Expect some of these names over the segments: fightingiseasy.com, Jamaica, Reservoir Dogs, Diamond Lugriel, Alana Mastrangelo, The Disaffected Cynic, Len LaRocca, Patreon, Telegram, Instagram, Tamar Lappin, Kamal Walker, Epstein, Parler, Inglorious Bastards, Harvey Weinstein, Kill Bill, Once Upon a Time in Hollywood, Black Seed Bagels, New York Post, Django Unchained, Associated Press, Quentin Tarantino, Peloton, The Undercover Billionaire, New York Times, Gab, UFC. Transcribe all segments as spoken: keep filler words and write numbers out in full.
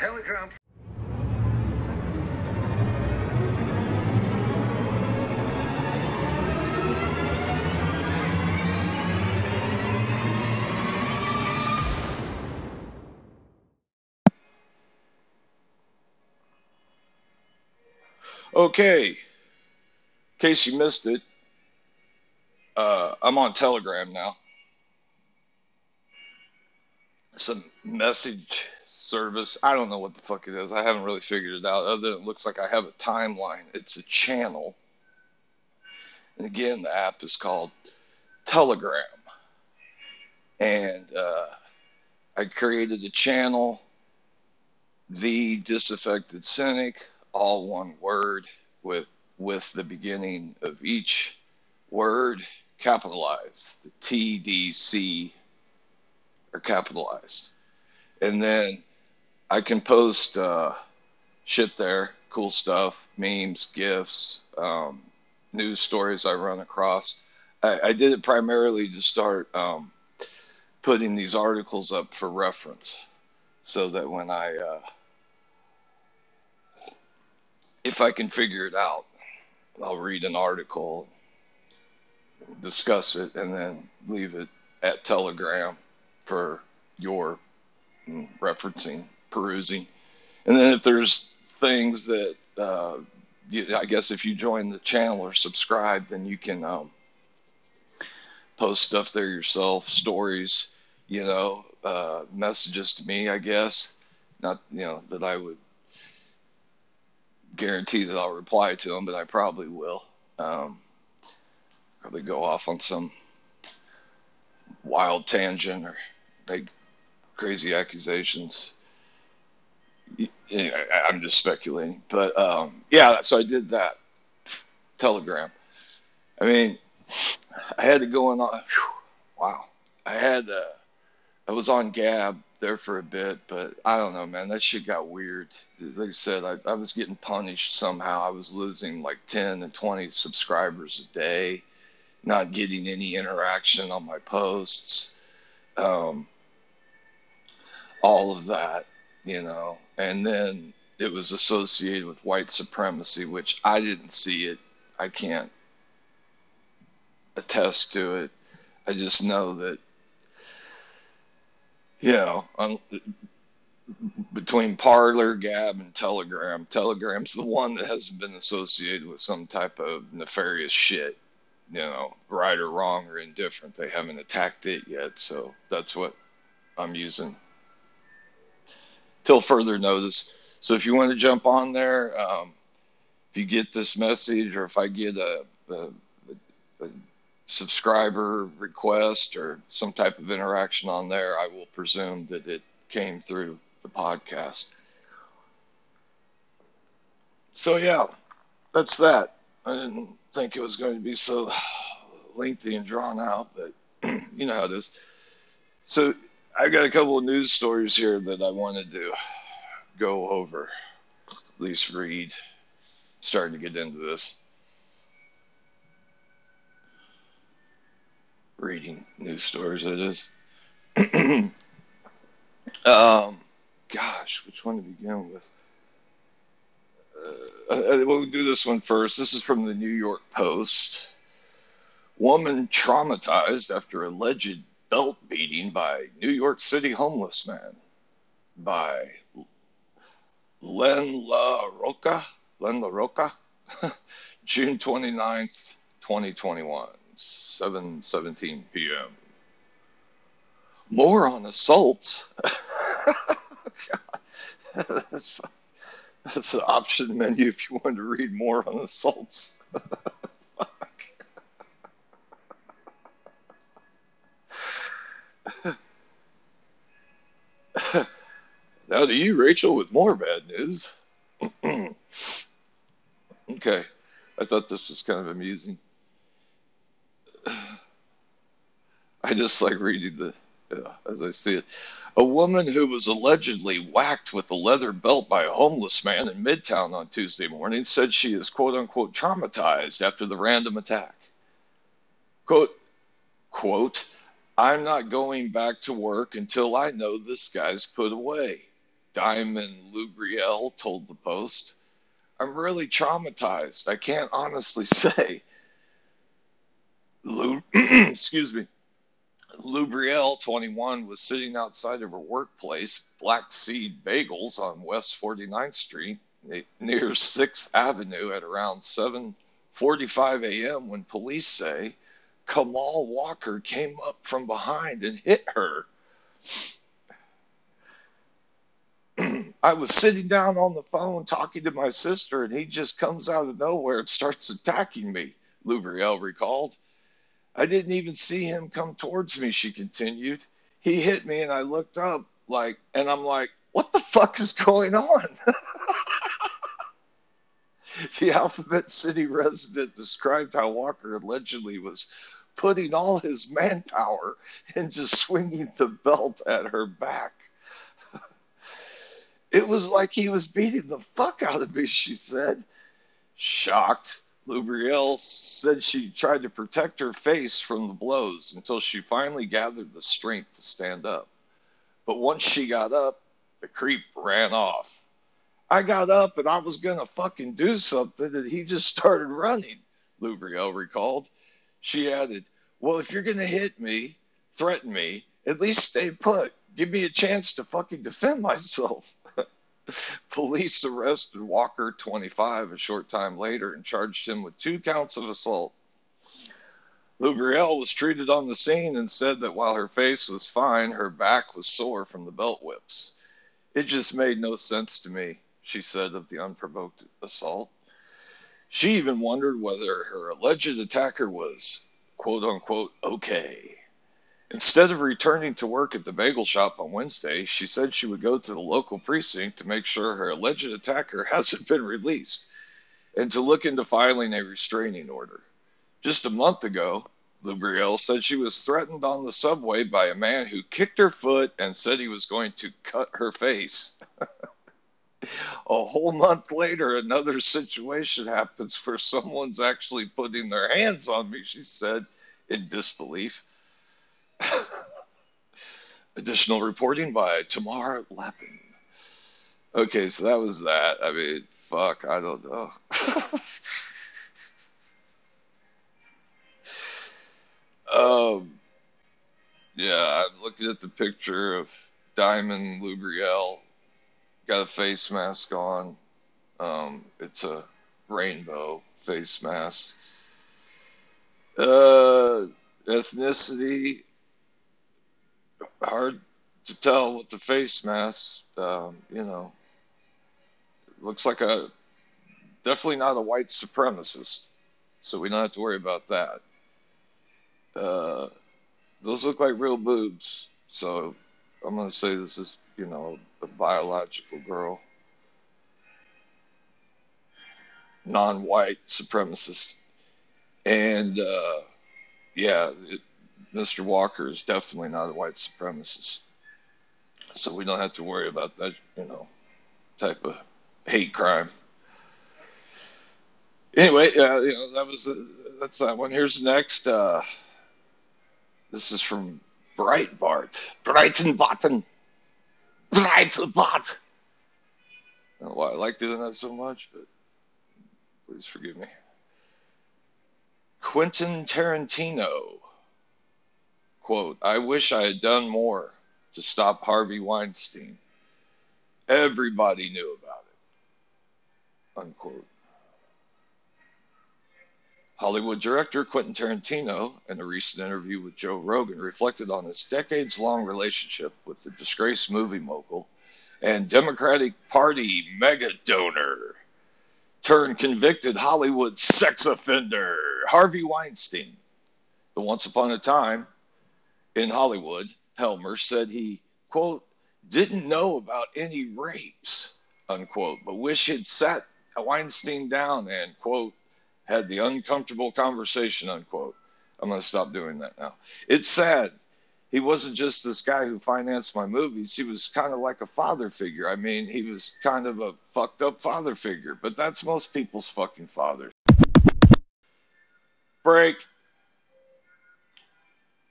Telegram. Okay, in case you missed it, uh, I'm on Telegram now. It's a message service. I don't know what the fuck it is. I haven't really figured it out, other than it looks like I have a timeline. It's a channel. And again, the app is called Telegram. And uh, I created a channel, The Disaffected Cynic, all one word, with with the beginning of each word capitalized. The T, D, C are capitalized. And then I can post uh, shit there, cool stuff, memes, GIFs, um, news stories I run across. I, I did it primarily to start um, putting these articles up for reference, so that when I... Uh, If I can figure it out, I'll read an article, discuss it, and then leave it at Telegram for your referencing, perusing. And then if there's things that, uh, you, I guess if you join the channel or subscribe, then you can um, post stuff there yourself, stories, you know, uh, messages to me, I guess. Not, you know, that I would guarantee that I'll reply to them, but I probably will. Um, probably go off on some wild tangent or make crazy accusations. Anyway, I'm just speculating. But, um, yeah, so I did that. Telegram. I mean, I had to go in on... Whew, wow. I had... Uh, I was on Gab there for a bit, but I don't know, man, that shit got weird. Like I said, I, I was getting punished somehow. I was losing like ten and twenty subscribers a day, not getting any interaction on my posts, um, all of that, you know. And then it was associated with white supremacy, which I didn't see it. I can't attest to it. I just know that, you know, I'm, between Parler, Gab, and Telegram, Telegram's the one that hasn't been associated with some type of nefarious shit, you know, right or wrong or indifferent. They haven't attacked it yet, so that's what I'm using till further notice. So if you want to jump on there, um, if you get this message, or if I get a, a, a subscriber request or some type of interaction on there, I will presume that it came through the podcast. So yeah, that's that. I didn't think it was going to be so lengthy and drawn out, but you know how it is. So I got a couple of news stories here that I wanted to go over, at least read. Starting to get into this. Reading news stories, it is. um, gosh, which one to begin with? Uh, we'll do this one first. This is from the New York Post. Woman traumatized after alleged belt beating by New York City homeless man. By Len LaRocca, Len LaRocca, June twenty-ninth, twenty twenty-one. seven seventeen p.m. More on assaults. God, that's fun. That's an option menu if you want to read more on assaults. Fuck. Now to you, Rachel, with more bad news. Okay, I thought this was kind of amusing. I just like reading the, yeah, as I see it. A woman who was allegedly whacked with a leather belt by a homeless man in Midtown on Tuesday morning said she is, quote unquote, traumatized after the random attack. Quote, quote, I'm not going back to work until I know this guy's put away. Diamond Lugriel told the Post, "I'm really traumatized. I can't honestly say." Lou, excuse me. Lugriel, twenty-one, was sitting outside of her workplace, Black Seed Bagels on West forty-ninth Street, near sixth Avenue, at around seven forty-five a m when police say Kamal Walker came up from behind and hit her. "I was sitting down on the phone talking to my sister, and he just comes out of nowhere and starts attacking me," Lugriel recalled. "I didn't even see him come towards me," she continued. "He hit me, and I looked up, like, and I'm like, what the fuck is going on?" The Alphabet City resident described how Walker allegedly was putting all his manpower into swinging the belt at her back. "It was like he was beating the fuck out of me," she said. Shocked, Lugriel said she tried to protect her face from the blows until she finally gathered the strength to stand up. But once she got up, the creep ran off. "I got up and I was going to fucking do something, and he just started running," Lugriel recalled. She added, "Well, if you're going to hit me, threaten me, at least stay put. Give me a chance to fucking defend myself." Police arrested Walker, twenty-five, a short time later and charged him with two counts of assault. Lugriel was treated on the scene and said that while her face was fine, her back was sore from the belt whips. "It just made no sense to me," she said of the unprovoked assault. She even wondered whether her alleged attacker was, quote-unquote, okay. Instead of returning to work at the bagel shop on Wednesday, she said she would go to the local precinct to make sure her alleged attacker hasn't been released and to look into filing a restraining order. Just a month ago, Lugriel said she was threatened on the subway by a man who kicked her foot and said he was going to cut her face. A whole month later, another situation happens where someone's actually putting their hands on me, she said in disbelief. Additional reporting by Tamar Lappin. Okay, so that was that. I mean, fuck, I don't know. um, yeah, I'm looking at the picture of Diamond Lugriel. Got a face mask on. Um, it's a rainbow face mask. Uh, ethnicity. Hard to tell with the face mask, um, you know. Looks like a, definitely not a white supremacist, so we don't have to worry about that. Uh, those look like real boobs, so I'm going to say this is, you know, a biological girl. Non-white supremacist. And, uh, yeah, it, Mister Walker is definitely not a white supremacist, so we don't have to worry about that, you know, type of hate crime. Anyway, uh, you know, that was uh, that's that one. Here's next. Uh, this is from Breitbart. Breitenbatten. Breitbart. I don't know why I like doing that so much, but please forgive me. Quentin Tarantino. Quote, "I wish I had done more to stop Harvey Weinstein. Everybody knew about it." Unquote. Hollywood director Quentin Tarantino, in a recent interview with Joe Rogan, reflected on his decades-long relationship with the disgraced movie mogul and Democratic Party mega donor turned convicted Hollywood sex offender Harvey Weinstein. The Once Upon a Time in Hollywood, Helmer said he, quote, "didn't know about any rapes," unquote, but wish he'd sat Weinstein down and, quote, "had the uncomfortable conversation," unquote. I'm going to stop doing that now. "It's sad. He wasn't just this guy who financed my movies. He was kind of like a father figure. I mean, he was kind of a fucked up father figure, but that's most people's fucking fathers." Break.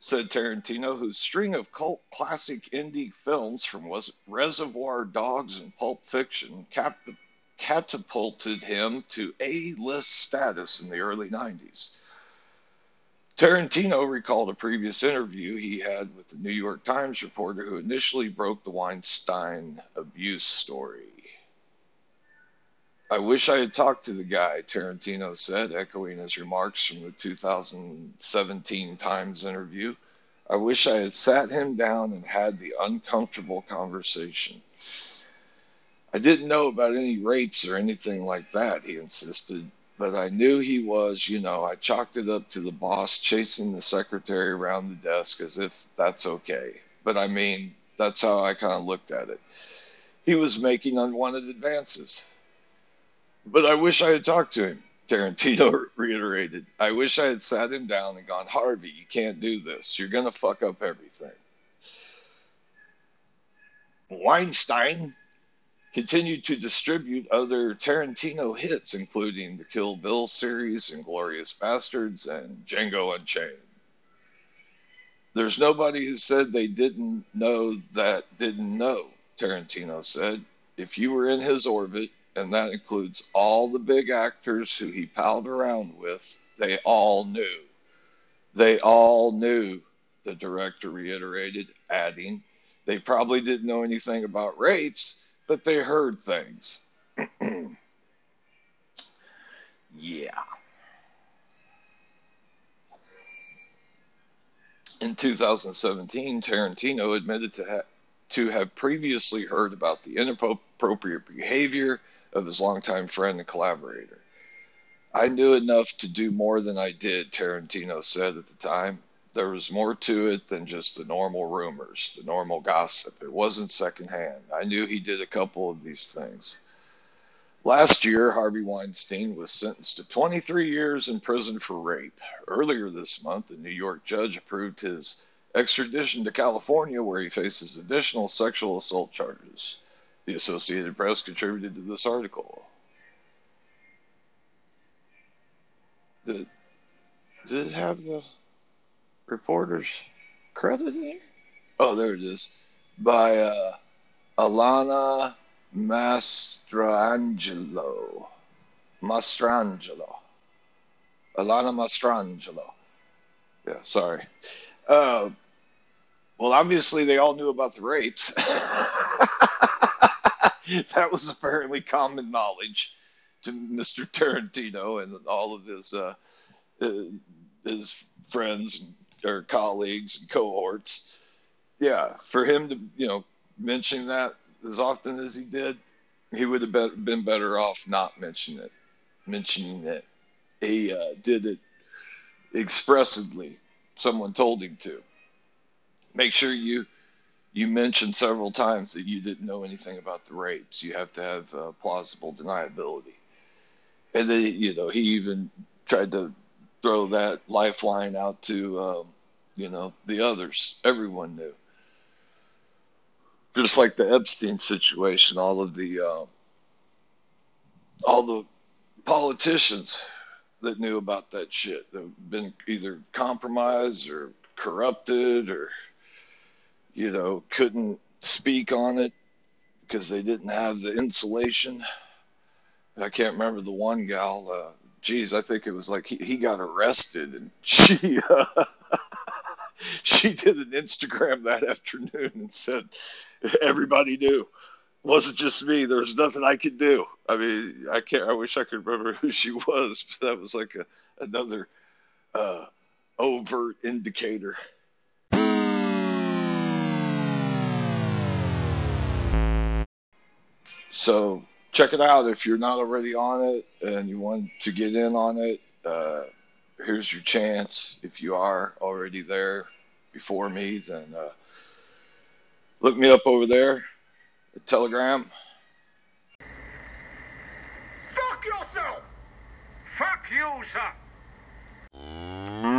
said Tarantino, whose string of cult classic indie films from Reservoir Dogs and Pulp Fiction cap- catapulted him to A-list status in the early nineties. Tarantino recalled a previous interview he had with the New York Times reporter who initially broke the Weinstein abuse story. I wish I had talked to the guy, Tarantino said, echoing his remarks from the two thousand seventeen Times interview. I wish I had sat him down and had the uncomfortable conversation. I didn't know about any rapes or anything like that, he insisted, but I knew he was, you know, I chalked it up to the boss chasing the secretary around the desk as if that's okay. But I mean, that's how I kind of looked at it. He was making unwanted advances. But I wish I had talked to him, Tarantino reiterated. I wish I had sat him down and gone, Harvey, you can't do this. You're going to fuck up everything. Weinstein continued to distribute other Tarantino hits, including the Kill Bill series, Inglorious Bastards, and Django Unchained. There's nobody who said they didn't know that didn't know, Tarantino said. If you were in his orbit, and that includes all the big actors who he palled around with, they all knew. They all knew, the director reiterated, adding, they probably didn't know anything about rapes, but they heard things. Yeah. In two thousand seventeen, Tarantino admitted to, ha- to have previously heard about the inappropriate behavior of his longtime friend and collaborator. I knew enough to do more than I did, Tarantino said at the time. There was more to it than just the normal rumors, the normal gossip. It wasn't secondhand. I knew he did a couple of these things. Last year, Harvey Weinstein was sentenced to twenty-three years in prison for rape. Earlier this month, a New York judge approved his extradition to California, where he faces additional sexual assault charges. The Associated Press contributed to this article. Did, did it have the reporter's credit in here? Oh, there it is. By uh, Alana Mastrangelo. Mastrangelo. Alana Mastrangelo. Yeah, sorry. Uh, well, obviously they all knew about the rapes. That was apparently common knowledge to Mister Tarantino and all of his uh, his friends or colleagues and cohorts. Yeah, for him to, you know, mention that as often as he did, he would have been better off not mentioning it. Mentioning it, he uh, did it expressively. Someone told him to. Make sure you. You mentioned several times that you didn't know anything about the rapes. You have to have uh, plausible deniability. And then, you know, he even tried to throw that lifeline out to, um, you know, the others. Everyone knew. Just like the Epstein situation, all of the, uh, all the politicians that knew about that shit, that had been either compromised or corrupted or, you know, couldn't speak on it because they didn't have the insulation. I can't remember the one gal. Uh, geez, I think it was like he, he got arrested, and she uh, she did an Instagram that afternoon and said everybody knew. It wasn't just me. There was nothing I could do. I mean, I can't. I wish I could remember who she was, but that was like a, another uh, overt indicator. So check it out if you're not already on it and you want to get in on it. Uh, here's your chance. If you are already there before me, then uh, look me up over there at Telegram. Fuck yourself! Fuck you, sir!